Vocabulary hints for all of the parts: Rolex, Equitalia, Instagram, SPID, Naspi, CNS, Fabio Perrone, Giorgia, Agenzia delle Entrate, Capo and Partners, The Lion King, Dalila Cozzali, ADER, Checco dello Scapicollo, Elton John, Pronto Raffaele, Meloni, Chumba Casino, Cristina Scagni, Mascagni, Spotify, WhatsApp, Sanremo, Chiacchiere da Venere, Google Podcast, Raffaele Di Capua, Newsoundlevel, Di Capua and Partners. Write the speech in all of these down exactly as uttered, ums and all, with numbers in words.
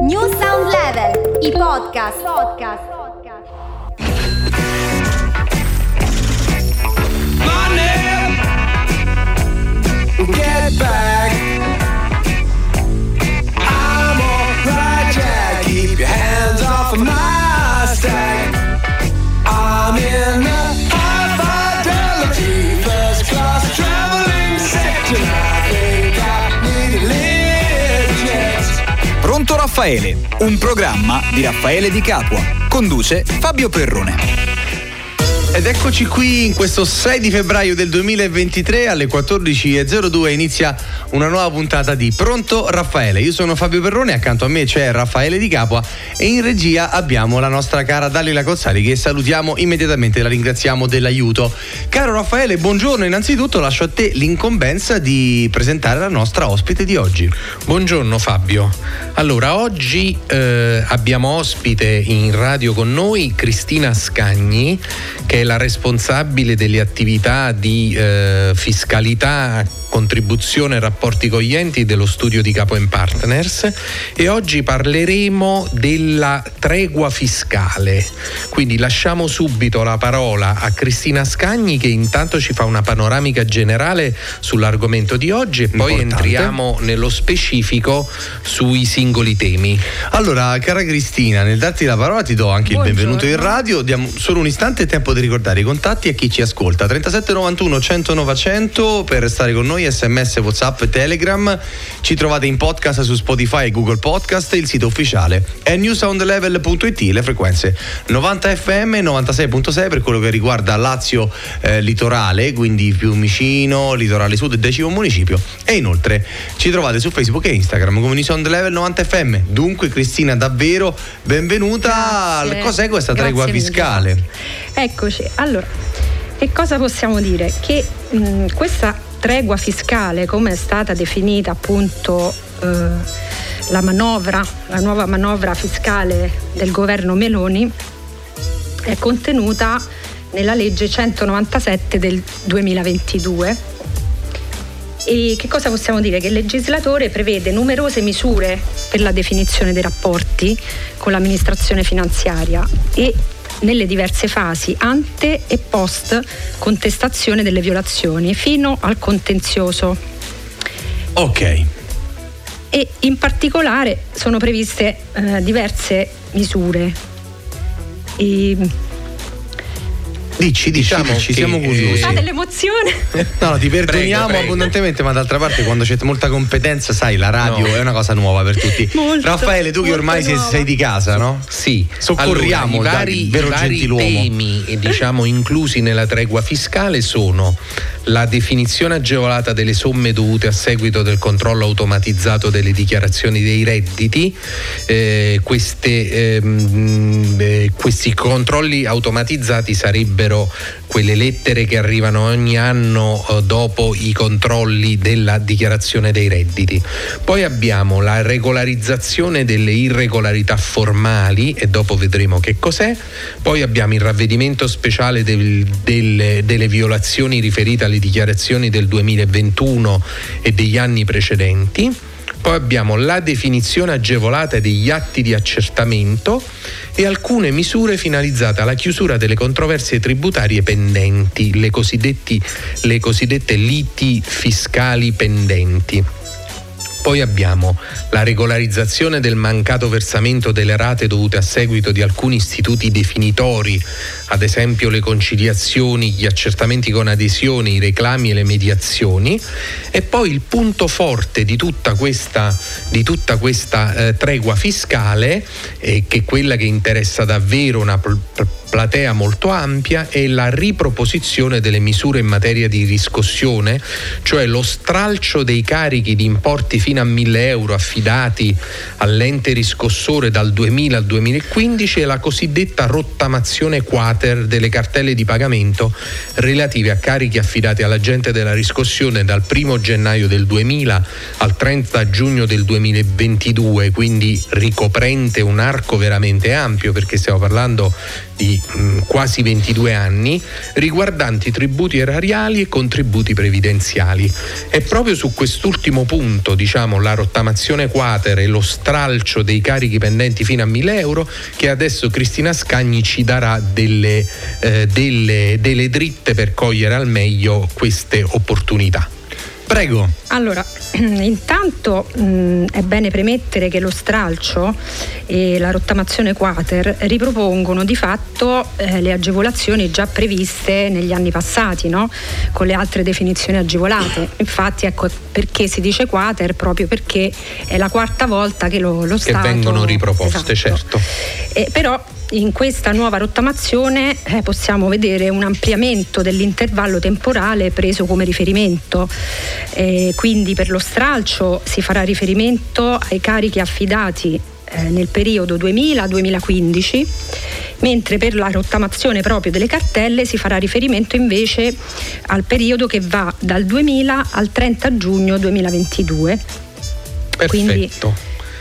Newsoundlevel, i podcast. podcast. Money, get back. I'm alright, Jack. Keep your hands off of my stack. I'm in the high fidelity, first class traveling section. I think I need to live. Pronto Raffaele, un programma di Raffaele Di Capua, conduce Fabio Perrone. Ed eccoci qui in questo sei di febbraio del duemilaventitré alle quattordici e zero due inizia una nuova puntata di Pronto Raffaele. Io sono Fabio Perrone, accanto a me c'è Raffaele Di Capua e in regia abbiamo la nostra cara Dalila Cozzali, che salutiamo immediatamente, la ringraziamo dell'aiuto. Caro Raffaele, buongiorno, innanzitutto lascio a te l'incombenza di presentare la nostra ospite di oggi. Buongiorno Fabio. Allora, oggi eh, abbiamo ospite in radio con noi Cristina Scagni, che è la responsabile delle attività di eh, fiscalità, contribuzione e rapporti con gli enti dello studio di Capo and Partners, e oggi parleremo della tregua fiscale. Quindi lasciamo subito la parola a Cristina Scagni, che intanto ci fa una panoramica generale sull'argomento di oggi e poi importante. Entriamo nello specifico sui singoli temi. Allora, cara Cristina, nel darti la parola ti do anche buongiorno. Il benvenuto in radio. Diamo solo un istante tempo di ricordare i contatti a chi ci ascolta: trentasette novantuno cento novecento per restare con noi, sms, whatsapp e telegram. Ci trovate in podcast su Spotify e Google Podcast. Il sito ufficiale è newsoundlevel punto it, le frequenze novanta F M, novantasei virgola sei per quello che riguarda Lazio eh, litorale, quindi Fiumicino, litorale sud e decimo municipio, e inoltre ci trovate su Facebook e Instagram come newsoundlevel novanta F M. Dunque Cristina, davvero benvenuta. Grazie. Cos'è questa tregua fiscale? Eccoci, allora che cosa possiamo dire? Che mh, questa tregua fiscale, come è stata definita appunto eh, la manovra, la nuova manovra fiscale del governo Meloni, è contenuta nella legge centonovantasette del duemilaventidue. E che cosa possiamo dire? Che il legislatore prevede numerose misure per la definizione dei rapporti con l'amministrazione finanziaria e nelle diverse fasi ante e post contestazione delle violazioni fino al contenzioso. Ok. E in particolare sono previste eh, diverse misure. E... Dici, diciamo, ci siamo curiosi. Ah, dell'emozione. No, no, ti perdoniamo prego, prego. abbondantemente, ma d'altra parte quando c'è molta competenza, sai, la radio no. è una cosa nuova per tutti. Molto, Raffaele, tu che ormai sei, sei di casa, no? Sì. Soccorriamo allora, i vari, il vero gentiluomo. I vari temi, diciamo, inclusi nella tregua fiscale sono la definizione agevolata delle somme dovute a seguito del controllo automatizzato delle dichiarazioni dei redditi, eh, queste, eh, questi controlli automatizzati sarebbero quelle lettere che arrivano ogni anno dopo i controlli della dichiarazione dei redditi. Poi abbiamo la regolarizzazione delle irregolarità formali, e dopo vedremo che cos'è. Poi abbiamo il ravvedimento speciale del, del, delle violazioni riferite alle dichiarazioni del duemilaventuno e degli anni precedenti. Poi abbiamo la definizione agevolata degli atti di accertamento e alcune misure finalizzate alla chiusura delle controversie tributarie pendenti, le, cosiddetti, le cosiddette liti fiscali pendenti. Poi abbiamo la regolarizzazione del mancato versamento delle rate dovute a seguito di alcuni istituti definitori, ad esempio le conciliazioni, gli accertamenti con adesione, i reclami e le mediazioni. E poi il punto forte di tutta questa, di tutta questa eh, tregua fiscale, eh, che è quella che interessa davvero una pl- platea molto ampia, è la riproposizione delle misure in materia di riscossione, cioè lo stralcio dei carichi di importi fino a mille euro a affidati all'ente riscossore dal duemila al duemilaquindici e la cosiddetta rottamazione quater delle cartelle di pagamento relative a carichi affidati all'agente della riscossione dal primo gennaio del duemila al trenta giugno del duemilaventidue, quindi ricoprente un arco veramente ampio, perché stiamo parlando di mh, quasi ventidue anni, riguardanti tributi erariali e contributi previdenziali. E proprio su quest'ultimo punto, diciamo la rottamazione quater e lo stralcio dei carichi pendenti fino a mille euro, che adesso Cristina Scagni ci darà delle, eh, delle, delle dritte per cogliere al meglio queste opportunità. Prego. Allora, intanto mh, è bene premettere che lo stralcio e la rottamazione quater ripropongono di fatto eh, le agevolazioni già previste negli anni passati, no? Con le altre definizioni agevolate. Infatti, ecco perché si dice quater, proprio perché è la quarta volta che lo, lo Stato... Che vengono riproposte, esatto. Certo. Eh, però... In questa nuova rottamazione eh, possiamo vedere un ampliamento dell'intervallo temporale preso come riferimento. Eh, quindi per lo stralcio si farà riferimento ai carichi affidati eh, nel periodo duemila duemilaquindici, mentre per la rottamazione proprio delle cartelle si farà riferimento invece al periodo che va dal duemila al trenta giugno duemilaventidue. Perfetto. Quindi,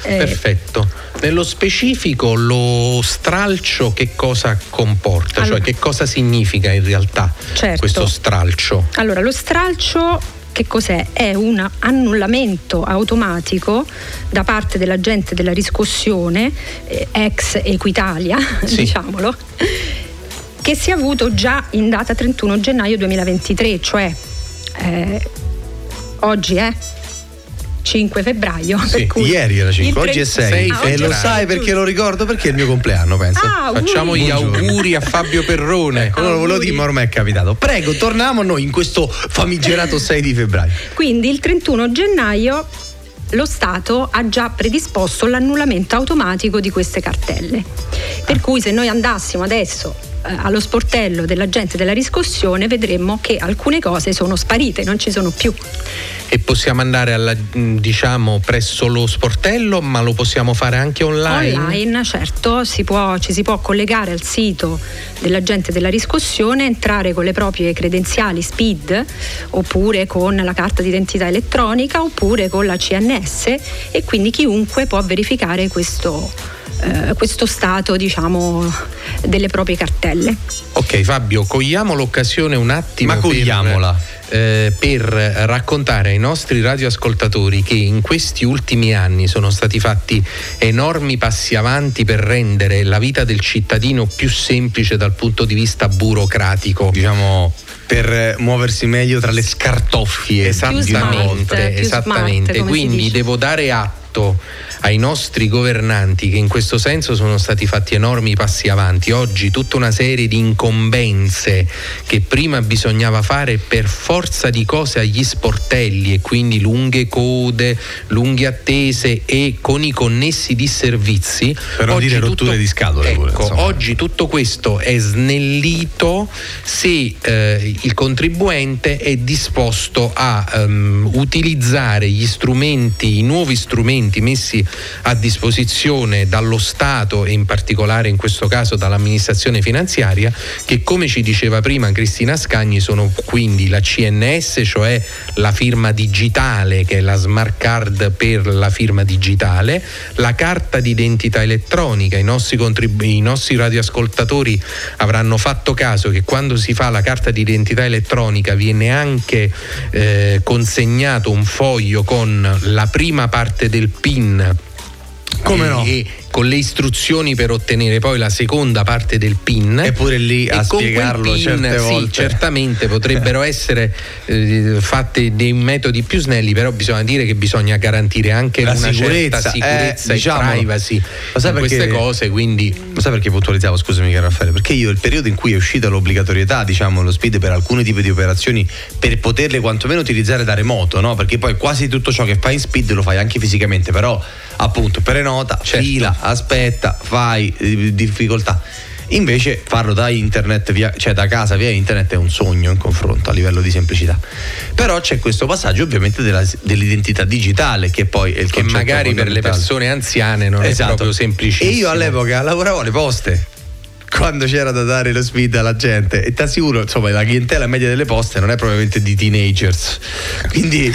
eh, perfetto. Nello specifico lo stralcio che cosa comporta? Allora, cioè che cosa significa in realtà, certo, questo stralcio? Allora, lo stralcio che cos'è? È un annullamento automatico da parte dell'agente della riscossione, eh, ex Equitalia, sì, diciamolo, che si è avuto già in data trentuno gennaio duemilaventitré, cioè eh, oggi è cinque febbraio, sì, per cui ieri era cinque, oggi è sei, ah, e lo sai perché lo ricordo, perché è il mio compleanno, penso. Ah, facciamo gli auguri a Fabio Perrone, ecco, non ve lo dico, ma ormai è capitato. Prego, torniamo a noi in questo famigerato sei di febbraio. Quindi il trentuno gennaio lo Stato ha già predisposto l'annullamento automatico di queste cartelle, per cui se noi andassimo adesso allo sportello dell'agente della riscossione vedremmo che alcune cose sono sparite, non ci sono più. E possiamo andare alla, diciamo, presso lo sportello, ma lo possiamo fare anche online? Online, certo, si può, ci si può collegare al sito dell'agente della riscossione, entrare con le proprie credenziali S P I D oppure con la carta d'identità elettronica oppure con la C N S, e quindi chiunque può verificare questo Eh, questo stato, diciamo, delle proprie cartelle. Ok Fabio, cogliamo l'occasione un attimo, ma cogliamola per, eh, per raccontare ai nostri radioascoltatori che in questi ultimi anni sono stati fatti enormi passi avanti per rendere la vita del cittadino più semplice dal punto di vista burocratico, diciamo, per muoversi meglio tra le scartoffie. Esattamente, esattamente. Smart, quindi devo dare atto ai nostri governanti che in questo senso sono stati fatti enormi passi avanti. Oggi tutta una serie di incombenze che prima bisognava fare per forza di cose agli sportelli, e quindi lunghe code, lunghe attese e con i connessi disservizi, per non dire rotture tutto, di scatole, ecco, pure, oggi tutto questo è snellito se eh, il contribuente è disposto a ehm, utilizzare gli strumenti, i nuovi strumenti messi a disposizione dallo Stato e in particolare in questo caso dall'amministrazione finanziaria, che come ci diceva prima Cristina Scagni sono quindi la C N S, cioè la firma digitale, che è la smart card per la firma digitale, la carta d'identità elettronica. I nostri, contribu- i nostri radioascoltatori avranno fatto caso che quando si fa la carta d'identità elettronica viene anche eh, consegnato un foglio con la prima parte del PIN, come no, e con le istruzioni per ottenere poi la seconda parte del PIN, eppure lì a spiegarlo PIN, certe volte sì, certamente potrebbero essere eh, fatte dei metodi più snelli, però bisogna dire che bisogna garantire anche la una sicurezza, certa sicurezza eh, e diciamo, privacy in queste cose. Quindi lo sai perché puntualizzavo, scusami caro Raffaele, perché io il periodo in cui è uscita l'obbligatorietà, diciamo, lo S P I D per alcuni tipi di operazioni, per poterle quantomeno utilizzare da remoto, no? Perché poi quasi tutto ciò che fai in S P I D lo fai anche fisicamente, però appunto prenota, certo, fila, aspetta, fai, difficoltà. Invece farlo da internet via, cioè da casa via internet, è un sogno in confronto a livello di semplicità. Però c'è questo passaggio ovviamente della, dell'identità digitale, che poi è il che magari per le persone anziane non esatto. è proprio semplicissimo. E io all'epoca lavoravo alle poste, quando c'era da dare lo S P I D alla gente, e ti assicuro, insomma, la clientela media delle poste non è probabilmente di teenagers, quindi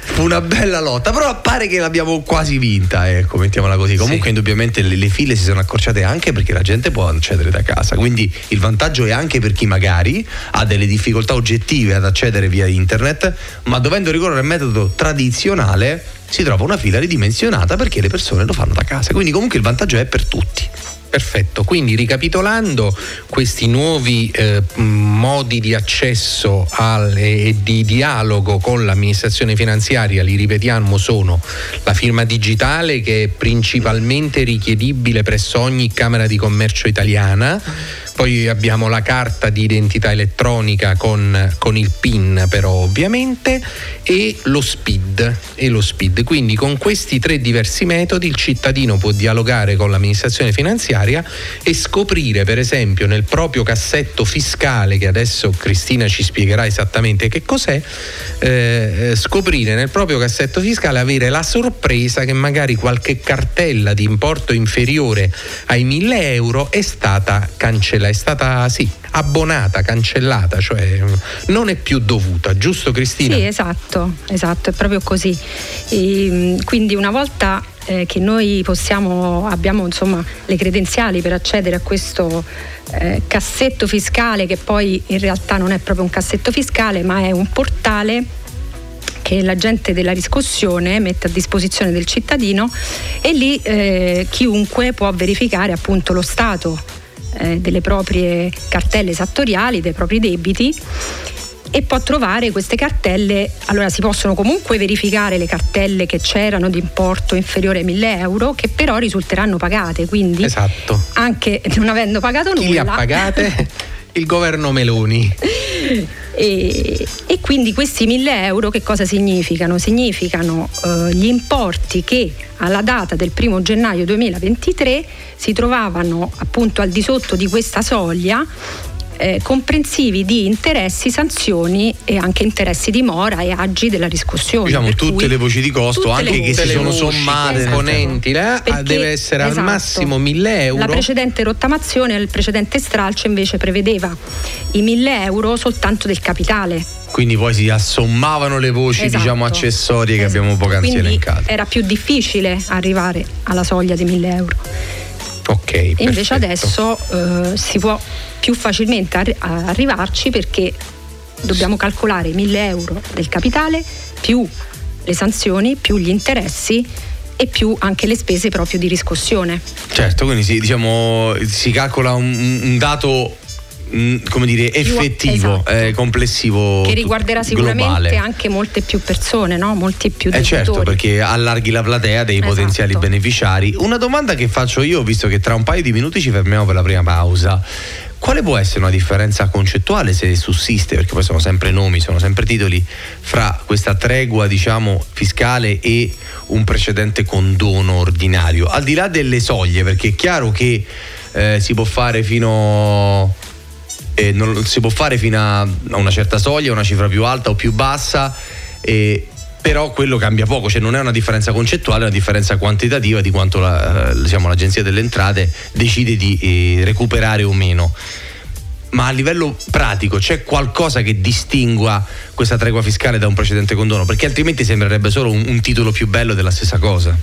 fu una bella lotta, però pare che l'abbiamo quasi vinta, ecco, mettiamola così. Comunque sì. indubbiamente le, le file si sono accorciate, anche perché la gente può accedere da casa, quindi il vantaggio è anche per chi magari ha delle difficoltà oggettive ad accedere via internet, ma dovendo ricorrere al metodo tradizionale si trova una fila ridimensionata perché le persone lo fanno da casa, quindi comunque il vantaggio è per tutti. Perfetto, quindi ricapitolando, questi nuovi eh, modi di accesso al, e di dialogo con l'amministrazione finanziaria, li ripetiamo, sono la firma digitale, che è principalmente richiedibile presso ogni Camera di Commercio italiana. Poi abbiamo la carta di identità elettronica con, con il PIN, però ovviamente, e lo S P I D, e lo S P I D. Quindi con questi tre diversi metodi il cittadino può dialogare con l'amministrazione finanziaria e scoprire, per esempio, nel proprio cassetto fiscale, che adesso Cristina ci spiegherà esattamente che cos'è, eh, scoprire nel proprio cassetto fiscale, avere la sorpresa che magari qualche cartella di importo inferiore ai mille euro è stata cancellata. È stata sì, abbonata, cancellata, cioè non è più dovuta, giusto Cristina? Sì, esatto, esatto, è proprio così. E, quindi una volta eh, che noi possiamo, abbiamo insomma le credenziali per accedere a questo eh, cassetto fiscale, che poi in realtà non è proprio un cassetto fiscale, ma è un portale che l'agente della riscossione mette a disposizione del cittadino, e lì eh, chiunque può verificare appunto lo stato delle proprie cartelle esattoriali, dei propri debiti, e può trovare queste cartelle. Allora si possono comunque verificare le cartelle che c'erano di importo inferiore ai mille euro, che però risulteranno pagate, quindi esatto. anche non avendo pagato nulla, chi le ha pagate? Il governo Meloni. E, e quindi questi mille euro che cosa significano? Significano eh, gli importi che alla data del primo gennaio duemilaventitré si trovavano appunto al di sotto di questa soglia, eh, comprensivi di interessi, sanzioni e anche interessi di mora e agi della riscossione. Diciamo tutte le voci di costo, anche che si sono sommate, esponenti, là, perché, deve essere esatto, al massimo mille euro. La precedente rottamazione, il precedente stralcio invece prevedeva i mille euro soltanto del capitale. Quindi poi si assommavano le voci esatto, diciamo accessorie esatto, che abbiamo poc'anzi elencato. Era più difficile arrivare alla soglia dei mille euro. Okay, e invece adesso eh, si può più facilmente arri- arrivarci, perché dobbiamo calcolare i mille euro del capitale più le sanzioni, più gli interessi e più anche le spese proprio di riscossione. Certo, quindi si, diciamo, si calcola un, un dato, come dire, effettivo, esatto. eh, complessivo, che riguarderà sicuramente globale. Anche molte più persone, no? Molti più debitori. Eh certo, perché allarghi la platea dei esatto. potenziali beneficiari. Una domanda che faccio io, visto che tra un paio di minuti ci fermiamo per la prima pausa: quale può essere una differenza concettuale, se sussiste, perché poi sono sempre nomi, sono sempre titoli, fra questa tregua, diciamo, fiscale e un precedente condono ordinario, al di là delle soglie? Perché è chiaro che eh, si può fare fino Eh, non si può fare fino a una certa soglia, una cifra più alta o più bassa, eh, però quello cambia poco, cioè non è una differenza concettuale, è una differenza quantitativa di quanto la, diciamo, l'Agenzia delle Entrate decide di eh, recuperare o meno. Ma a livello pratico c'è qualcosa che distingua questa tregua fiscale da un precedente condono? Perché altrimenti sembrerebbe solo un, un titolo più bello della stessa cosa.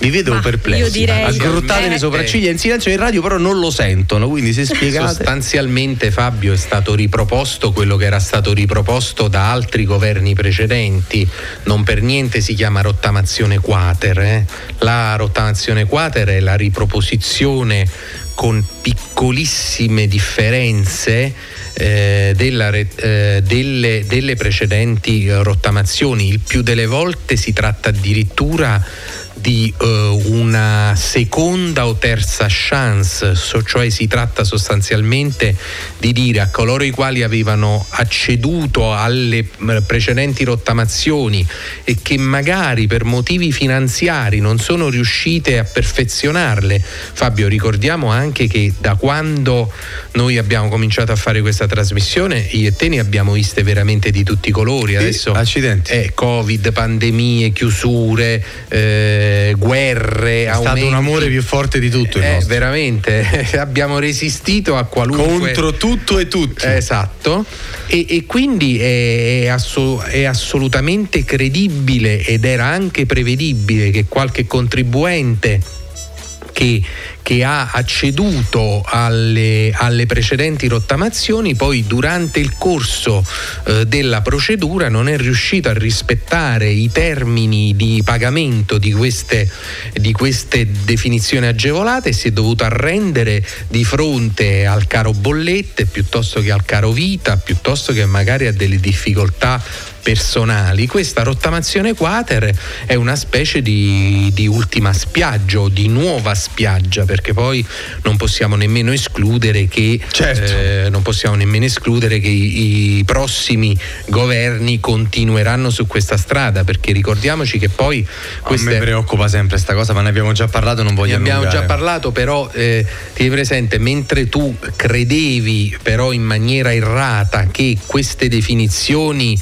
Vi vedo ma perplessi, aggrottate le sopracciglia in silenzio, in radio però non lo sentono, quindi se spiegate. Sostanzialmente, Fabio, è stato riproposto quello che era stato riproposto da altri governi precedenti. Non per niente si chiama rottamazione quater, eh? La rottamazione quater è la riproposizione con piccolissime differenze eh, della, eh, delle, delle precedenti rottamazioni. Il più delle volte si tratta addirittura di eh, una seconda o terza chance, so, cioè si tratta sostanzialmente di dire a coloro i quali avevano acceduto alle precedenti rottamazioni e che magari per motivi finanziari non sono riuscite a perfezionarle. Fabio, ricordiamo anche che da quando noi abbiamo cominciato a fare questa trasmissione io e te ne abbiamo viste veramente di tutti i colori, adesso accidenti, eh, Covid, pandemie, chiusure, eh, guerre, è aumenti. Stato un amore più forte di tutto il eh, nostro. Veramente abbiamo resistito a qualunque, contro tutto e tutti, esatto, e, e quindi è, è, asso, è assolutamente credibile ed era anche prevedibile che qualche contribuente che che ha acceduto alle, alle precedenti rottamazioni poi durante il corso eh, della procedura non è riuscito a rispettare i termini di pagamento di queste, di queste definizioni agevolate e si è dovuto arrendere di fronte al caro bollette piuttosto che al caro vita, piuttosto che magari a delle difficoltà personali. Questa rottamazione quater è una specie di, di ultima spiaggia o di nuova spiaggia, perché poi non possiamo nemmeno escludere che certo. eh, non possiamo nemmeno escludere che i, i prossimi governi continueranno su questa strada, perché ricordiamoci che poi queste... a me preoccupa sempre sta cosa, ma ne abbiamo già parlato, non voglio ne abbiamo allungare. Già parlato, però eh, tieni presente, mentre tu credevi però in maniera errata che queste definizioni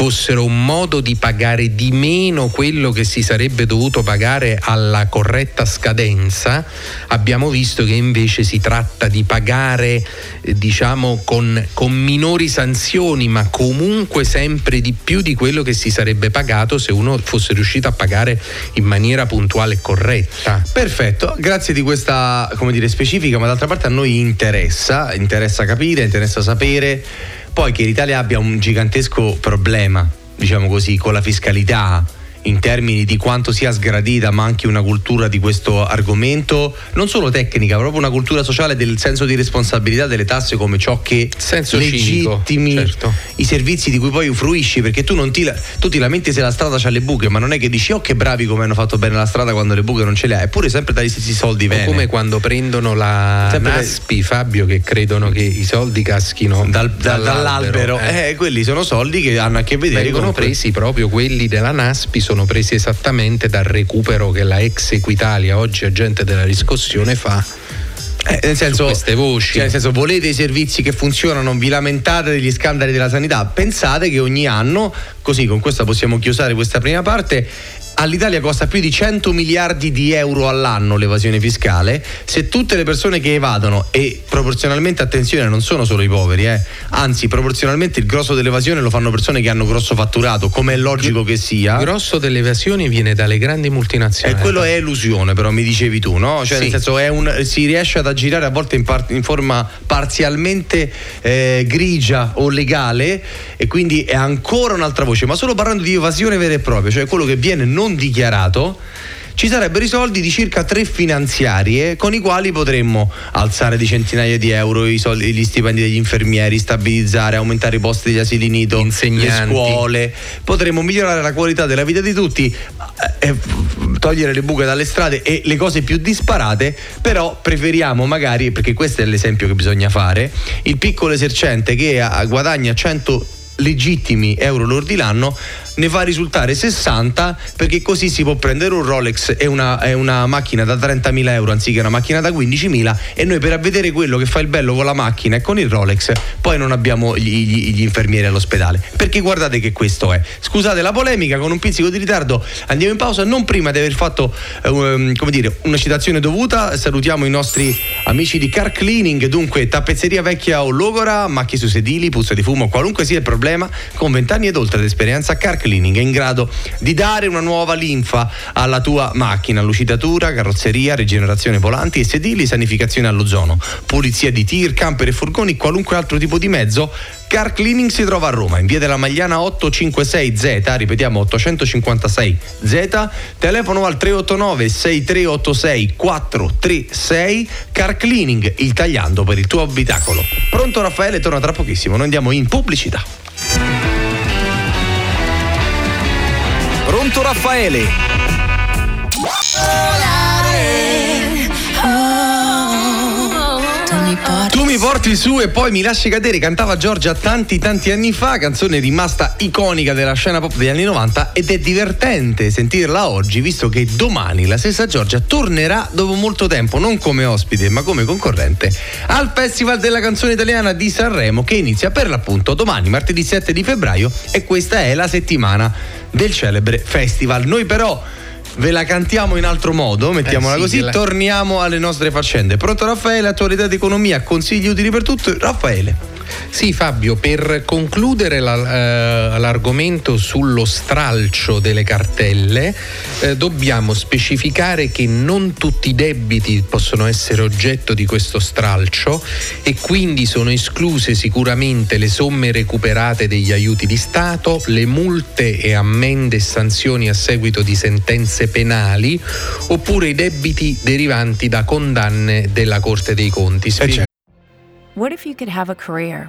fossero un modo di pagare di meno quello che si sarebbe dovuto pagare alla corretta scadenza, abbiamo visto che invece si tratta di pagare eh, diciamo con, con minori sanzioni, ma comunque sempre di più di quello che si sarebbe pagato se uno fosse riuscito a pagare in maniera puntuale e corretta. Perfetto, grazie di questa, come dire, specifica, ma d'altra parte a noi interessa, interessa capire, interessa sapere poi che l'Italia abbia un gigantesco problema, diciamo così, con la fiscalità, in termini di quanto sia sgradita, ma anche una cultura di questo argomento non solo tecnica, proprio una cultura sociale del senso di responsabilità delle tasse come ciò che senso legittimi cinico, certo. i servizi di cui poi usufruisci, perché tu non ti, tu ti lamenti se la strada c'ha le buche, ma non è che dici oh che bravi come hanno fatto bene la strada quando le buche non ce le ha, eppure sempre dagli stessi soldi bene. Come quando prendono la sempre Naspi dai... Fabio, che credono che i soldi caschino Dal, da, dall'albero, dall'albero. Eh. Eh, quelli sono soldi che hanno a che vedere, vengono con... presi proprio quelli della Naspi, sono presi esattamente dal recupero che la ex Equitalia, oggi agente della riscossione, fa eh, nel senso, su queste voci. Cioè, nel senso, volete i servizi che funzionano, vi lamentate degli scandali della sanità, pensate che ogni anno, così con questa possiamo chiusare questa prima parte, all'Italia costa più di cento miliardi di euro all'anno l'evasione fiscale. Se tutte le persone che evadono, e proporzionalmente, attenzione, non sono solo i poveri, eh, anzi proporzionalmente il grosso dell'evasione lo fanno persone che hanno grosso fatturato, come è logico che sia. Il grosso dell'evasione viene dalle grandi multinazionali. E quello è elusione, però mi dicevi tu, no? Cioè sì. nel senso è un, si riesce ad aggirare a volte in, par- in forma parzialmente eh, grigia o legale, e quindi è ancora un'altra voce, ma solo parlando di evasione vera e propria, cioè quello che viene non dichiarato, ci sarebbero i soldi di circa tre finanziarie con i quali potremmo alzare di centinaia di euro i soldi, gli stipendi degli infermieri, stabilizzare, aumentare i posti degli asili nido, le scuole, potremmo migliorare la qualità della vita di tutti, eh, togliere le buche dalle strade e le cose più disparate. Però preferiamo magari, perché questo è l'esempio che bisogna fare, il piccolo esercente che guadagna cento legittimi euro lordi l'anno ne fa risultare sessanta, perché così si può prendere un Rolex e una, e una macchina da trentamila euro anziché una macchina da quindicimila, e noi per avvedere quello che fa il bello con la macchina e con il Rolex poi non abbiamo gli, gli, gli infermieri all'ospedale, perché guardate che questo è, scusate la polemica, con un pizzico di ritardo andiamo in pausa, non prima di aver fatto ehm, come dire, una citazione dovuta. Salutiamo i nostri amici di Car Cleaning, dunque tappezzeria vecchia o logora, macchie su sedili, puzza di fumo, qualunque sia il problema, con vent'anni ed oltre d'esperienza, Car Cleaning è in grado di dare una nuova linfa alla tua macchina, lucidatura, carrozzeria, rigenerazione volanti e sedili, sanificazione all'ozono, pulizia di tir, camper e furgoni, qualunque altro tipo di mezzo. Car Cleaning si trova a Roma, in via della Magliana ottocentocinquantasei Z, ripetiamo ottocentocinquantasei Z, telefono al tre otto nove sei tre otto sei quattro tre sei. Car Cleaning, il tagliando per il tuo abitacolo. Pronto Raffaele torna tra pochissimo, noi andiamo in pubblicità. Pronto Raffaele. Porti su e poi mi lasci cadere, cantava Giorgia tanti tanti anni fa, canzone rimasta iconica della scena pop degli anni novanta, ed è divertente sentirla oggi visto che domani la stessa Giorgia tornerà dopo molto tempo, non come ospite ma come concorrente al Festival della Canzone Italiana di Sanremo, che inizia per l'appunto domani, martedì sette di febbraio, e questa è la settimana del celebre festival. Noi però ve la cantiamo in altro modo, mettiamola eh sì, così, la... torniamo alle nostre faccende. Pronto Raffaele, attualità d'economia, consigli utili per tutto, Raffaele. Sì Fabio, per concludere la, eh, l'argomento sullo stralcio delle cartelle, eh, dobbiamo specificare che non tutti i debiti possono essere oggetto di questo stralcio e quindi sono escluse sicuramente le somme recuperate degli aiuti di Stato, le multe e ammende e sanzioni a seguito di sentenze penali, oppure i debiti derivanti da condanne della Corte dei Conti. Spiega- What if you could have a career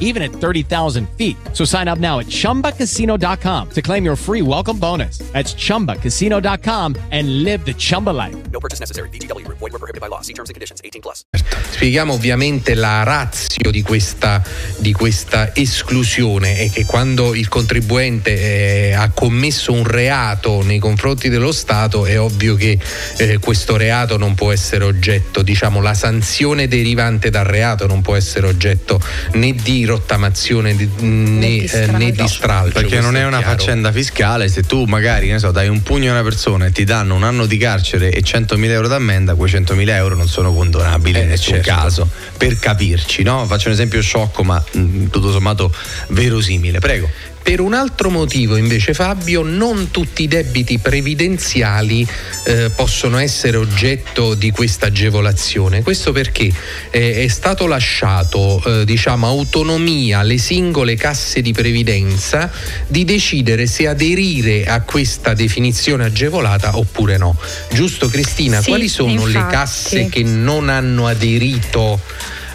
even at thirty thousand feet. So sign up now at chumba casino dot com to claim your free welcome bonus. That's chumba casino dot com and live the Chumba life. No purchase necessary. V G W. Void where prohibited by law. See terms and conditions. eighteen plus. Spieghiamo ovviamente la ratio di questa, di questa esclusione, è che quando il contribuente eh, ha commesso un reato nei confronti dello Stato è ovvio che eh, questo reato non può essere oggetto, diciamo la sanzione derivante dal reato non può essere oggetto né di rottamazione né, né, di, eh, né di stralcio, perché non è una chiaro. Faccenda fiscale. Se tu magari ne so, dai un pugno a una persona e ti danno un anno di carcere e centomila euro d'ammenda, quei centomila euro non sono condonabili eh, in nessun certo. caso, per capirci, no? Faccio un esempio sciocco ma mh, tutto sommato verosimile. Prego. Per un altro motivo invece Fabio, non tutti i debiti previdenziali eh, possono essere oggetto di questa agevolazione. Questo perché eh, è stato lasciato eh, diciamo autonomia alle singole casse di previdenza di decidere se aderire a questa definizione agevolata oppure no. Giusto Cristina? Sì, quali sono infatti. Le casse che non hanno aderito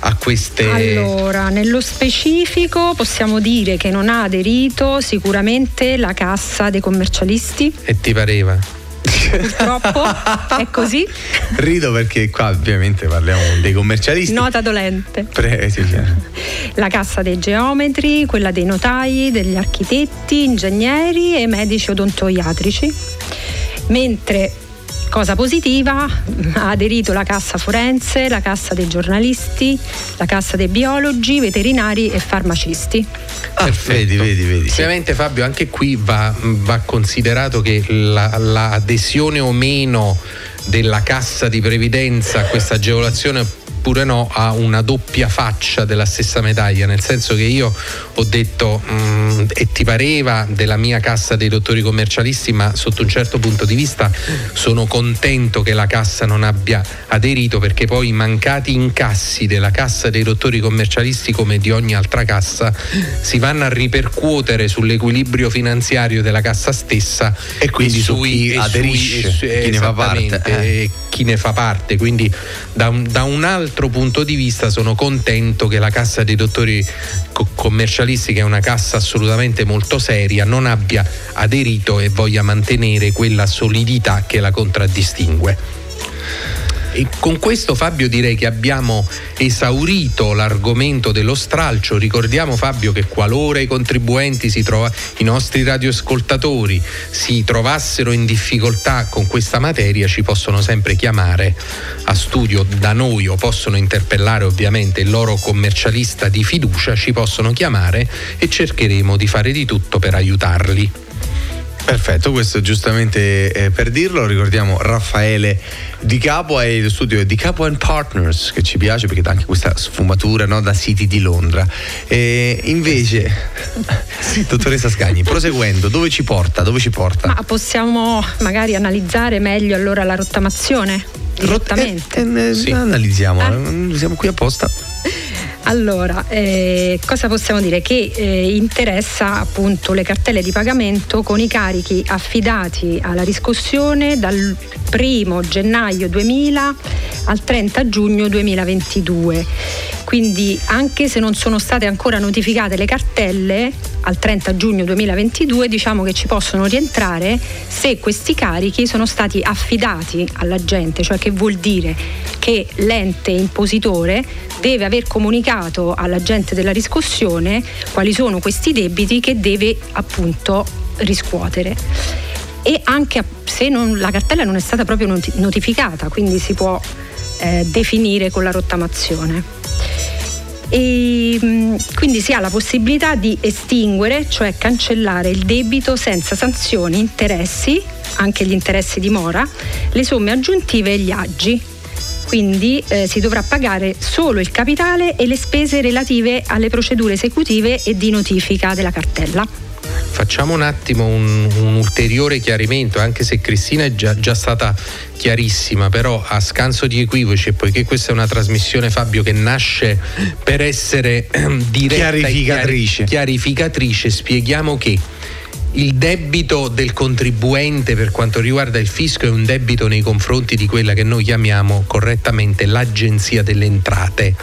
a queste? Allora, nello specifico possiamo dire che non ha aderito sicuramente la cassa dei commercialisti. E ti pareva? Purtroppo è così. Rido perché qua ovviamente parliamo dei commercialisti. Nota dolente. Pre- sì, la cassa dei geometri, quella dei notai, degli architetti, ingegneri e medici odontoiatrici. Mentre cosa positiva, ha aderito la cassa forense, la cassa dei giornalisti, la cassa dei biologi, veterinari e farmacisti. Ah, vedi, vedi, vedi. Ovviamente Fabio, anche qui va, va considerato che la, la adesione o meno della cassa di previdenza a questa agevolazione oppure no ha una doppia faccia della stessa medaglia, nel senso che io ho detto mh, e ti pareva della mia cassa dei dottori commercialisti, ma sotto un certo punto di vista sono contento che la cassa non abbia aderito, perché poi i mancati incassi della cassa dei dottori commercialisti, come di ogni altra cassa, si vanno a ripercuotere sull'equilibrio finanziario della cassa stessa e quindi su chi aderisce, chi ne fa parte eh. chi ne fa parte, quindi da un, da un altro altro punto di vista sono contento che la cassa dei dottori co- commercialisti, che è una cassa assolutamente molto seria, non abbia aderito e voglia mantenere quella solidità che la contraddistingue. E con questo Fabio direi che abbiamo esaurito l'argomento dello stralcio. Ricordiamo Fabio che qualora i contribuenti si trova, i nostri radioascoltatori si trovassero in difficoltà con questa materia, ci possono sempre chiamare a studio da noi o possono interpellare ovviamente il loro commercialista di fiducia, ci possono chiamare e cercheremo di fare di tutto per aiutarli. Perfetto, questo giustamente eh, per dirlo, ricordiamo Raffaele Di Capua e lo studio di Capo and Partners, che ci piace perché dà anche questa sfumatura, no, da City di Londra. E invece, sì. Dottoressa Scagni, proseguendo, dove ci porta? Dove ci porta? Ma possiamo magari analizzare meglio allora la rottamazione? Rottamente. Rot- eh, eh, sì. Analizziamola, eh? Siamo qui apposta. Allora, eh, cosa possiamo dire? Che eh, interessa appunto le cartelle di pagamento con i carichi affidati alla riscossione dal primo gennaio duemila al trenta giugno duemilaventidue. Quindi, anche se non sono state ancora notificate le cartelle al trenta giugno duemilaventidue, diciamo che ci possono rientrare se questi carichi sono stati affidati all'agente, cioè che vuol dire che l'ente impositore deve aver comunicato all'agente della riscossione quali sono questi debiti che deve appunto riscuotere. E anche se non, la cartella non è stata proprio notificata, quindi si può eh, definire con la rottamazione. E, quindi si ha la possibilità di estinguere, cioè cancellare il debito senza sanzioni, interessi, anche gli interessi di mora, le somme aggiuntive e gli aggi. Quindi eh, si dovrà pagare solo il capitale e le spese relative alle procedure esecutive e di notifica della cartella. Facciamo un attimo un, un ulteriore chiarimento, anche se Cristina è già, già stata chiarissima, però a scanso di equivoci, e poiché questa è una trasmissione, Fabio, che nasce per essere ehm, diretta chiarificatrice. e chiar- chiarificatrice, spieghiamo che il debito del contribuente per quanto riguarda il fisco è un debito nei confronti di quella che noi chiamiamo correttamente l'Agenzia delle Entrate,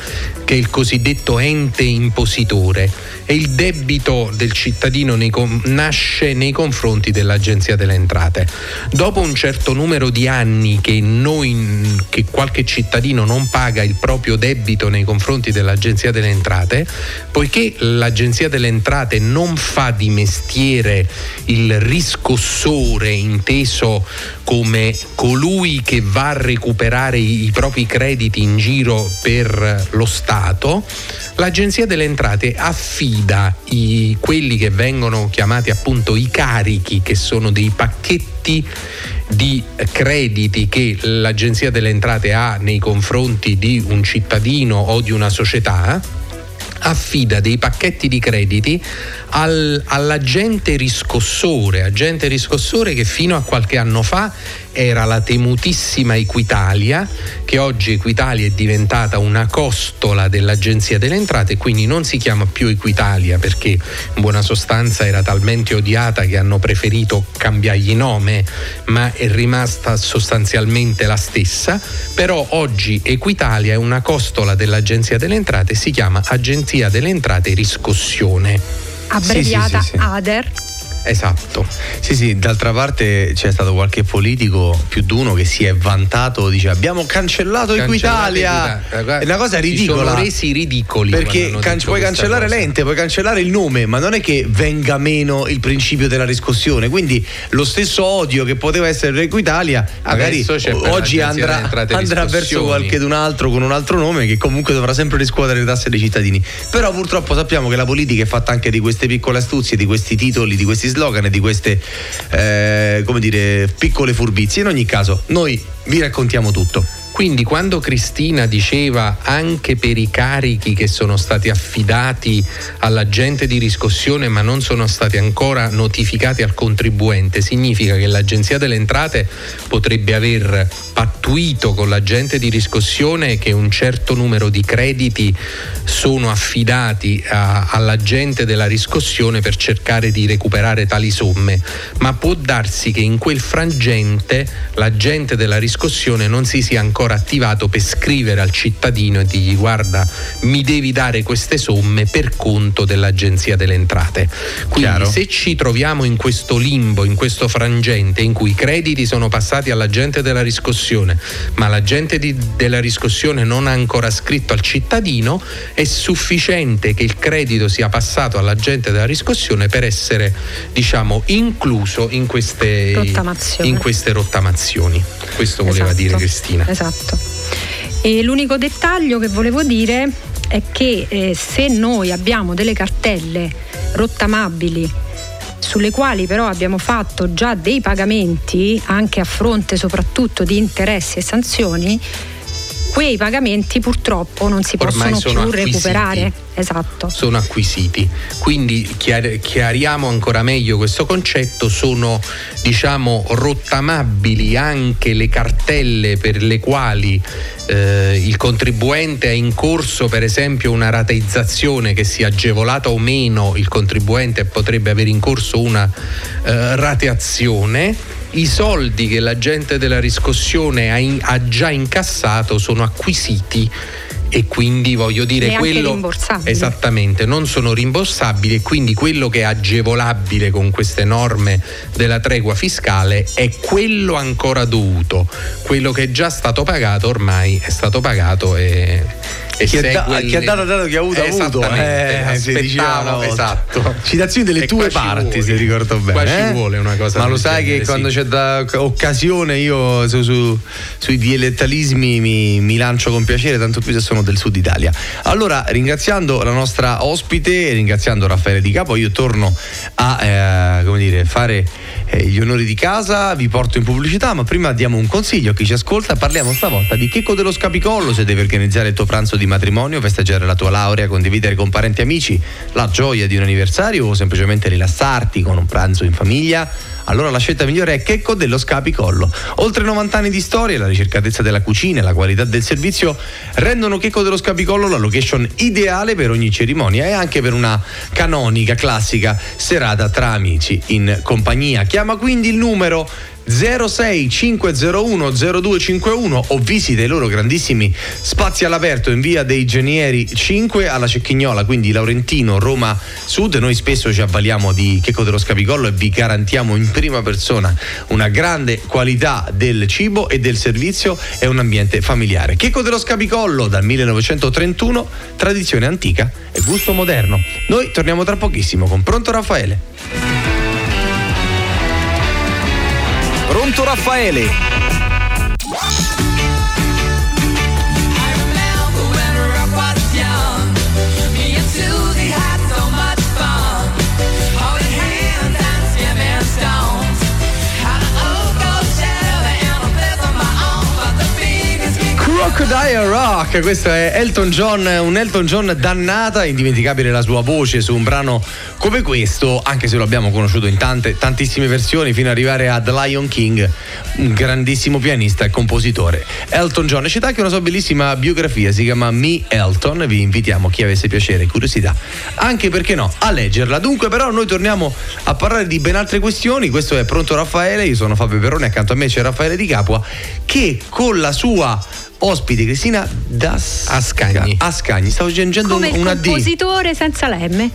che è il cosiddetto ente impositore, e il debito del cittadino nei com- nasce nei confronti dell'Agenzia delle Entrate. Dopo un certo numero di anni che noi che qualche cittadino non paga il proprio debito nei confronti dell'Agenzia delle Entrate, poiché l'Agenzia delle Entrate non fa di mestiere il riscossore, inteso come colui che va a recuperare i propri crediti in giro per lo Stato, l'Agenzia delle Entrate affida i, quelli che vengono chiamati appunto i carichi, che sono dei pacchetti di crediti che l'Agenzia delle Entrate ha nei confronti di un cittadino o di una società, affida dei pacchetti di crediti al, all'agente riscossore, agente riscossore che fino a qualche anno fa era la temutissima Equitalia, che oggi Equitalia è diventata una costola dell'Agenzia delle Entrate, quindi non si chiama più Equitalia perché in buona sostanza era talmente odiata che hanno preferito cambiargli nome, ma è rimasta sostanzialmente la stessa. Però oggi Equitalia è una costola dell'Agenzia delle Entrate, si chiama Agenzia delle Entrate Riscossione, abbreviata sì, sì, sì, sì. A D E R. Esatto. Sì, sì, d'altra parte c'è stato qualche politico, più di uno, che si è vantato, dice abbiamo cancellato Equitalia. È una cosa ridicola. Si sono resi ridicoli. Perché can- puoi cancellare cosa. l'ente, puoi cancellare il nome, ma non è che venga meno il principio della riscossione. Quindi lo stesso odio che poteva essere Equitalia, magari oggi andrà, andrà verso qualcun altro con un altro nome che comunque dovrà sempre riscuotere le tasse dei cittadini. Però purtroppo sappiamo che la politica è fatta anche di queste piccole astuzie, di questi titoli, di questi slogan e di queste eh, come dire piccole furbizie. In ogni caso noi vi raccontiamo tutto. Quindi quando Cristina diceva anche per i carichi che sono stati affidati all'agente di riscossione ma non sono stati ancora notificati al contribuente, significa che l'Agenzia delle Entrate potrebbe aver pattuito con l'agente di riscossione che un certo numero di crediti sono affidati a, all'agente della riscossione per cercare di recuperare tali somme, ma può darsi che in quel frangente l'agente della riscossione non si sia ancora attivato per scrivere al cittadino e dirgli guarda mi devi dare queste somme per conto dell'Agenzia delle Entrate. Quindi Chiaro. Se ci troviamo in questo limbo, in questo frangente in cui i crediti sono passati all'agente della riscossione ma l'agente di, della riscossione non ha ancora scritto al cittadino, è sufficiente che il credito sia passato all'agente della riscossione per essere diciamo incluso in queste, in queste rottamazioni. Questo voleva esatto. dire Cristina. Esatto. E l'unico dettaglio che volevo dire è che eh, se noi abbiamo delle cartelle rottamabili sulle quali però abbiamo fatto già dei pagamenti, anche a fronte soprattutto di interessi e sanzioni, quei pagamenti purtroppo non si ormai possono più acquisiti, recuperare. Esatto. Sono acquisiti. Quindi chiar- chiariamo ancora meglio questo concetto. Sono, diciamo, rottamabili anche le cartelle per le quali eh, il contribuente è in corso, per esempio, una rateizzazione, che sia agevolata o meno, il contribuente potrebbe avere in corso una eh, rateazione. I soldi che l'agente della riscossione ha, in, ha già incassato sono acquisiti e quindi, voglio dire, quello esattamente non sono rimborsabili, e quindi quello che è agevolabile con queste norme della tregua fiscale è quello ancora dovuto. Quello che è già stato pagato ormai è stato pagato e E chi, da, chi ha dato dato chi ha avuto avuto eh, aspettavo, esatto, citazioni delle e tue parti, se ricordo bene. Qua eh? ci vuole una cosa, ma lo sai che quando sì. c'è da occasione io su, su, sui dialettalismi mi, mi lancio con piacere, tanto più se sono del sud Italia. Allora, ringraziando la nostra ospite, ringraziando Raffaele Di Capua, io torno a eh, come dire fare eh, gli onori di casa, vi porto in pubblicità, ma prima diamo un consiglio a chi ci ascolta. Parliamo stavolta di Checco dello Scapicollo. Se devi organizzare il tuo pranzo di matrimonio, festeggiare la tua laurea, condividere con parenti e amici la gioia di un anniversario o semplicemente rilassarti con un pranzo in famiglia, allora la scelta migliore è Checco dello Scapicollo. Oltre novanta anni di storia, la ricercatezza della cucina e la qualità del servizio rendono Checco dello Scapicollo la location ideale per ogni cerimonia e anche per una canonica, classica serata tra amici in compagnia. Chiama quindi il numero zero sei cinque zero uno zero due cinque uno o visita i loro grandissimi spazi all'aperto in via dei Genieri cinque alla Cecchignola, quindi Laurentino, Roma Sud. Noi spesso ci avvaliamo di Checco dello Scapicollo e vi garantiamo in prima persona una grande qualità del cibo e del servizio e un ambiente familiare. Checco dello Scapicollo, dal millenovecentotrentuno, tradizione antica e gusto moderno. Noi torniamo tra pochissimo con Pronto Raffaele. Pronto Raffaele. Crocodile Rock, questo è Elton John, un Elton John dannata, indimenticabile la sua voce su un brano come questo, anche se lo abbiamo conosciuto in tante, tantissime versioni, fino ad arrivare a The Lion King, un grandissimo pianista e compositore. Elton John, e c'è anche una sua bellissima biografia, si chiama Me Elton, vi invitiamo, chi avesse piacere e curiosità, anche perché no, a leggerla. Dunque però noi torniamo a parlare di ben altre questioni. Questo è Pronto Raffaele, io sono Fabio Perrone, accanto a me c'è Raffaele Di Capua, che con la sua ospite Cristina Scagni. A Scagni, stavo aggiungendo una D. Come il compositore senza la M.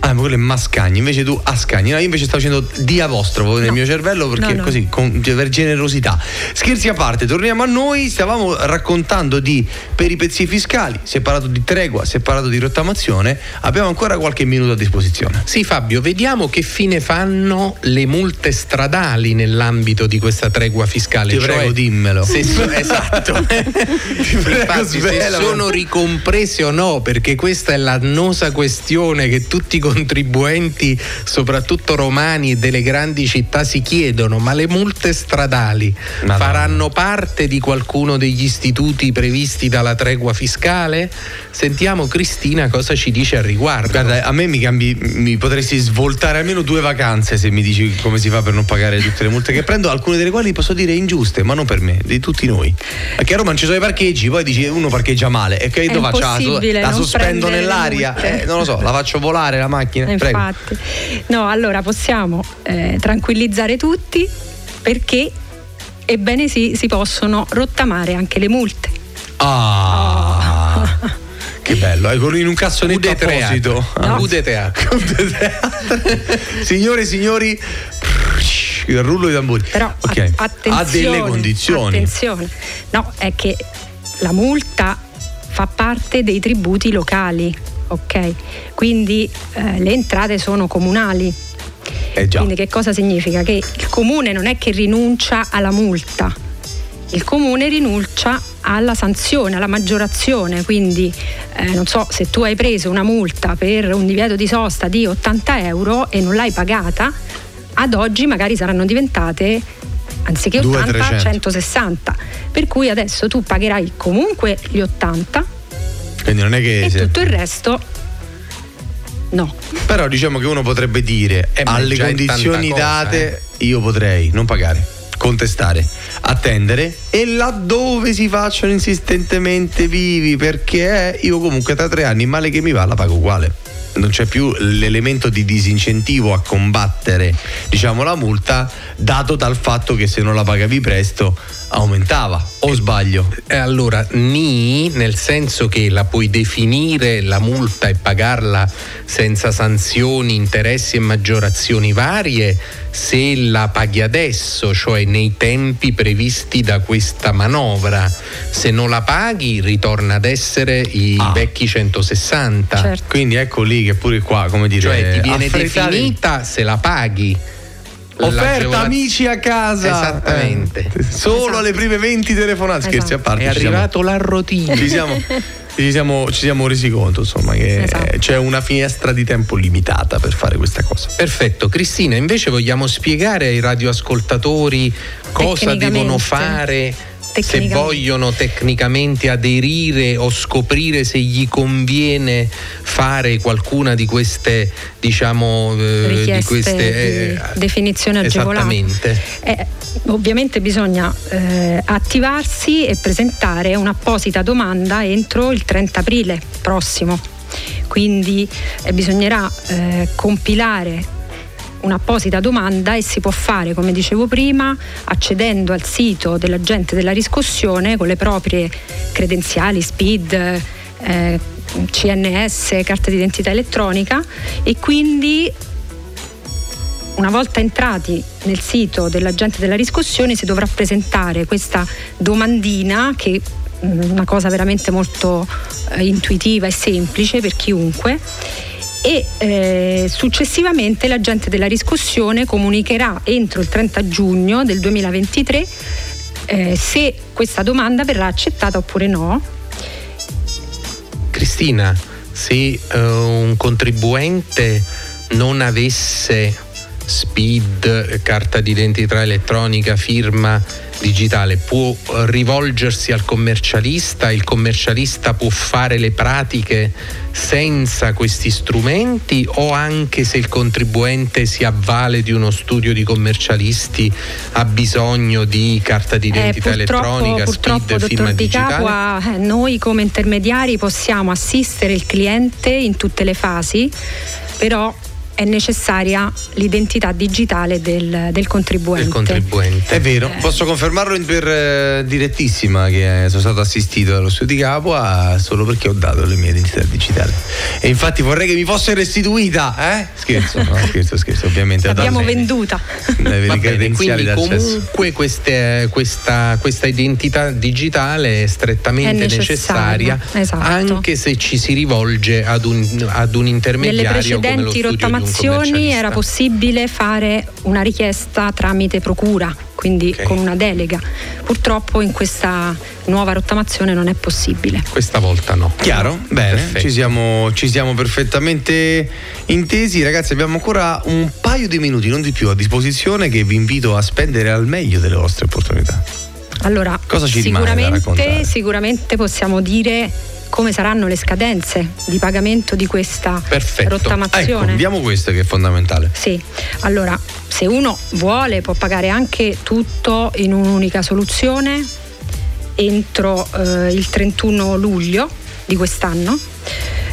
Ah, ma quello è Mascagni, invece tu Ascagni. No, io invece stavo facendo di apostrofo no. nel mio cervello, perché no, no. così, con, per generosità. Scherzi a parte, torniamo a noi. Stavamo raccontando di peripezie fiscali, si è parlato di tregua, si è parlato di rottamazione. Abbiamo ancora qualche minuto a disposizione. Sì, Fabio, vediamo che fine fanno le multe stradali nell'ambito di questa tregua fiscale. Ti cioè, prego, dimmelo. Se so, esatto. Ti prego, infatti, se sono ricomprese o no, perché questa è l'annosa questione che tutti contribuenti, soprattutto romani, delle grandi città si chiedono: ma le multe stradali Madonna. faranno parte di qualcuno degli istituti previsti dalla tregua fiscale? Sentiamo Cristina cosa ci dice al riguardo. Guarda, a me mi cambi, mi potresti svoltare almeno due vacanze se mi dici come si fa per non pagare tutte le multe che prendo, alcune delle quali posso dire ingiuste, ma non per me, di tutti noi, perché a Roma non ci sono i parcheggi, poi dici uno parcheggia male e che dove faccio? La sospendo nell'aria, eh, non lo so, la faccio volare la macchina. Infatti. No, allora possiamo eh, tranquillizzare tutti, perché ebbene sì, si possono rottamare anche le multe. Ah, oh. Che bello, eh, in un cassonetto apposito. No. U D T A. Signore e signori, il rullo di tamburi. Però okay. a- attenzione, ha delle condizioni. Attenzione. No, è che la multa fa parte dei tributi locali. Ok, quindi eh, le entrate sono comunali. Eh già. Quindi che cosa significa? Che il comune non è che rinuncia alla multa, il comune rinuncia alla sanzione, alla maggiorazione, quindi eh, non so, se tu hai preso una multa per un divieto di sosta di ottanta euro e non l'hai pagata, ad oggi magari saranno diventate anziché ottanta, centosessanta, per cui adesso tu pagherai comunque gli ottanta, quindi non è che e tutto il resto no. Però diciamo che uno potrebbe dire eh, alle condizioni cosa, date eh. io potrei non pagare, contestare, attendere, e laddove si facciano insistentemente vivi, perché io comunque tra tre anni male che mi va la pago uguale. Non c'è più l'elemento di disincentivo a combattere, diciamo, la multa, dato dal fatto che se non la pagavi presto aumentava, o sbaglio? Eh, allora, ni, nel senso che la puoi definire la multa e pagarla senza sanzioni, interessi e maggiorazioni varie se la paghi adesso, cioè nei tempi previsti da questa manovra. Se non la paghi ritorna ad essere i ah. vecchi centosessanta. Certo. Quindi ecco lì che pure qua, come dire, cioè ti viene affrettare... definita se la paghi. Offerta amici a casa, esattamente, eh, solo esatto. alle prime venti telefonate, esatto. Scherzi a parte, è arrivato siamo... la rotina, ci siamo, ci, siamo, ci siamo resi conto insomma che esatto. c'è una finestra di tempo limitata per fare questa cosa. Perfetto. Cristina, invece vogliamo spiegare ai radioascoltatori cosa devono fare se vogliono tecnicamente aderire o scoprire se gli conviene fare qualcuna di queste, diciamo, eh, di queste eh, definizioni agevolate. Eh, ovviamente bisogna eh, attivarsi e presentare un'apposita domanda entro il trenta aprile prossimo, quindi eh, bisognerà eh, compilare un'apposita domanda, e si può fare, come dicevo prima, accedendo al sito dell'agente della riscossione con le proprie credenziali S P I D, eh, C N S, carta d'identità elettronica, e quindi una volta entrati nel sito dell'agente della riscossione si dovrà presentare questa domandina, che è una cosa veramente molto eh, intuitiva e semplice per chiunque. E eh, successivamente l'agente della riscossione comunicherà entro il trenta giugno del duemilaventitré eh, se questa domanda verrà accettata oppure no. Cristina, se uh, un contribuente non avesse S P I D, carta d'identità elettronica, firma digitale, può rivolgersi al commercialista? Il commercialista può fare le pratiche senza questi strumenti, o anche se il contribuente si avvale di uno studio di commercialisti ha bisogno di carta d'identità eh, purtroppo, elettronica, purtroppo, S P I D, dottor firma Di Capua, digitale? Noi come intermediari possiamo assistere il cliente in tutte le fasi, però è necessaria l'identità digitale del, del contribuente. Del contribuente. È vero, eh. posso confermarlo per eh, direttissima che sono stato assistito dallo studio Di Capua solo perché ho dato le mie identità digitali. E infatti vorrei che mi fosse restituita, eh? Scherzo, no, scherzo, scherzo, ovviamente. L'abbiamo venduta. Va bene, quindi comunque queste, questa, questa identità digitale è strettamente è necessaria, esatto. anche se ci si rivolge ad un, ad un intermediario come lo studio Di Capua. Era possibile fare una richiesta tramite procura, quindi okay. con una delega. Purtroppo in questa nuova rottamazione non è possibile. Questa volta no. Chiaro? Bene, ci siamo, ci siamo perfettamente intesi. Ragazzi, abbiamo ancora un paio di minuti, non di più, a disposizione, che vi invito a spendere al meglio delle vostre opportunità. Allora, cosa ci sicuramente, sicuramente possiamo dire come saranno le scadenze di pagamento di questa Perfetto. rottamazione. Ecco, diamo questo che è fondamentale. Sì, allora se uno vuole può pagare anche tutto in un'unica soluzione entro eh, il trentuno luglio di quest'anno,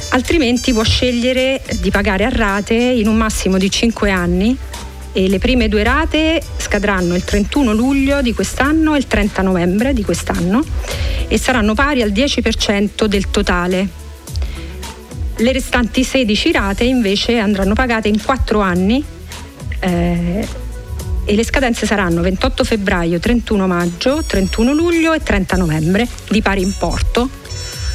altrimenti può scegliere di pagare a rate in un massimo di cinque anni, e le prime due rate scadranno il trentuno luglio di quest'anno e il trenta novembre di quest'anno, e saranno pari al dieci per cento del totale. Le restanti sedici rate invece andranno pagate in quattro anni eh, e le scadenze saranno ventotto febbraio, trentuno maggio, trentuno luglio e trenta novembre, di pari importo.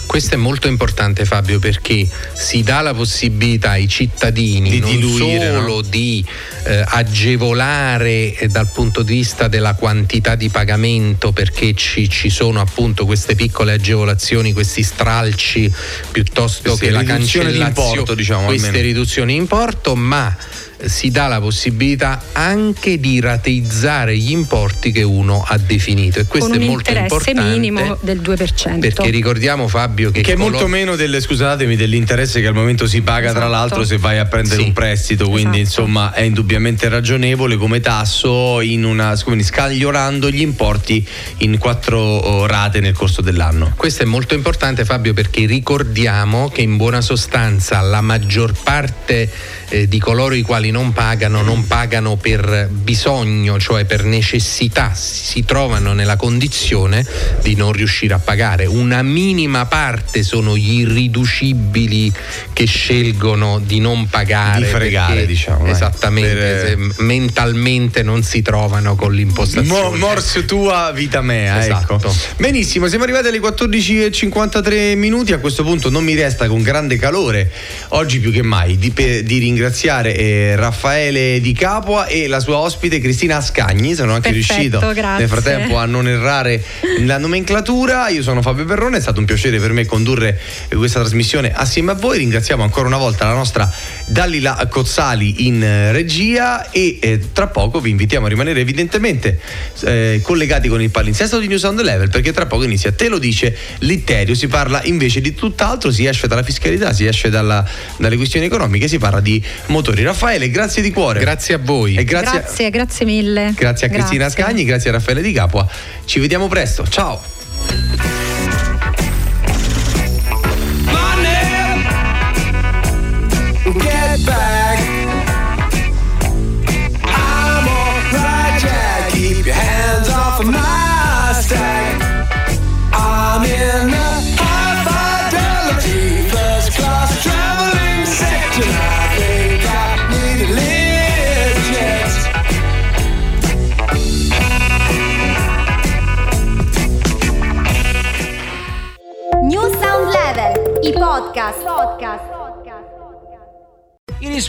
Questo è molto importante, Fabio, perché si dà la possibilità ai cittadini di non diluire, solo no? di eh, agevolare eh, dal punto di vista della quantità di pagamento, perché ci, ci sono appunto queste piccole agevolazioni, questi stralci piuttosto queste che la cancellazione, diciamo, queste almeno. riduzioni in importo, ma si dà la possibilità anche di rateizzare gli importi che uno ha definito, e questo è molto importante. Con un interesse minimo del due per cento, perché ricordiamo, Fabio, che, che è color- molto meno del, scusatemi, dell'interesse che al momento si paga, esatto. tra l'altro, se vai a prendere sì. un prestito, quindi esatto. insomma è indubbiamente ragionevole come tasso, in una, quindi scagliolando gli importi in quattro rate nel corso dell'anno. Questo è molto importante, Fabio, perché ricordiamo che in buona sostanza la maggior parte eh, di coloro i quali non pagano, non pagano per bisogno, cioè per necessità, si trovano nella condizione di non riuscire a pagare. Una minima parte sono gli irriducibili che scelgono di non pagare, di fregare, perché, diciamo, esattamente, per... mentalmente non si trovano con l'impostazione. Morse tua, vita mea, esatto. ecco. Benissimo, siamo arrivati alle quattordici e cinquantatré minuti, a questo punto non mi resta, con grande calore oggi più che mai, di, di ringraziare e Raffaele Di Capua e la sua ospite Cristina Scagni. Sono anche Perfetto, riuscito grazie. nel frattempo a non errare la nomenclatura. Io sono Fabio Perrone, è stato un piacere per me condurre questa trasmissione assieme a voi. Ringraziamo ancora una volta la nostra Dalila Cozzali in regia, e eh, tra poco vi invitiamo a rimanere evidentemente eh, collegati con il palinsesto di Newsoundlevel, perché tra poco inizia Te lo dice l'Iterio. Si parla invece di tutt'altro, si esce dalla fiscalità, si esce dalla, dalle questioni economiche, si parla di motori. Raffaele, grazie di cuore. Grazie a voi. E grazie, grazie, a... grazie mille. Grazie a grazie. Cristina Scagni, grazie a Raffaele Di Capua. Ci vediamo presto. Ciao. Podcast. Podcast. It is